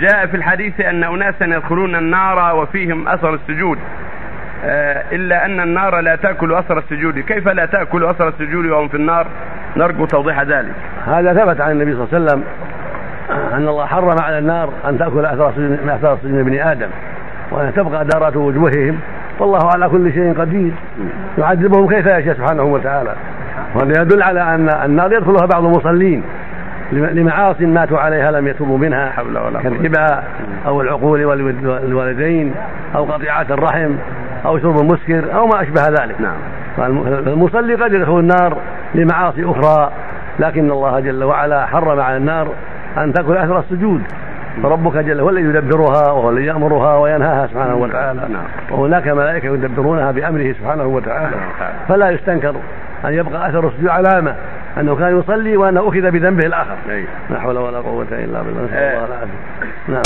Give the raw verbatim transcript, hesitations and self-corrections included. جاء في الحديث أن أناسا يدخلون النار وفيهم أثر السجود، إلا أن النار لا تأكل أثر السجود، كيف لا تأكل أثر السجود وهم في النار؟ نرجو توضيح ذلك. هذا ثبت عن النبي صلى الله عليه وسلم أن الله حرم على النار أن تأكل أثر السجود بن آدم، وأن تبقى دارات وجوههم، والله على كل شيء قدير، يعذبهم كيف يشاء سبحانه وتعالى. وهذا يدل على أن النار يدخلها بعض المصلين لمعاصٍ ماتوا عليها لم يتوبوا منها، كالربا أو العقول والوالدين أو قطيعة الرحم أو شرب المسكر أو ما أشبه ذلك. نعم، المصلي قد يدخل النار لمعاصي أخرى، لكن الله جل وعلا حرم على النار أن تأكل أثر السجود، فربك جل هو الذي يدبرها وهو الذي يأمرها وينهاها سبحانه وتعالى، وهناك ملائكة يدبرونها بأمره سبحانه وتعالى، فلا يستنكر أن يبقى أثر السجود علامة أنه كان يصلي وأنه أخذ بذنبه الآخر. لا حول ولا قوة إلا بالله.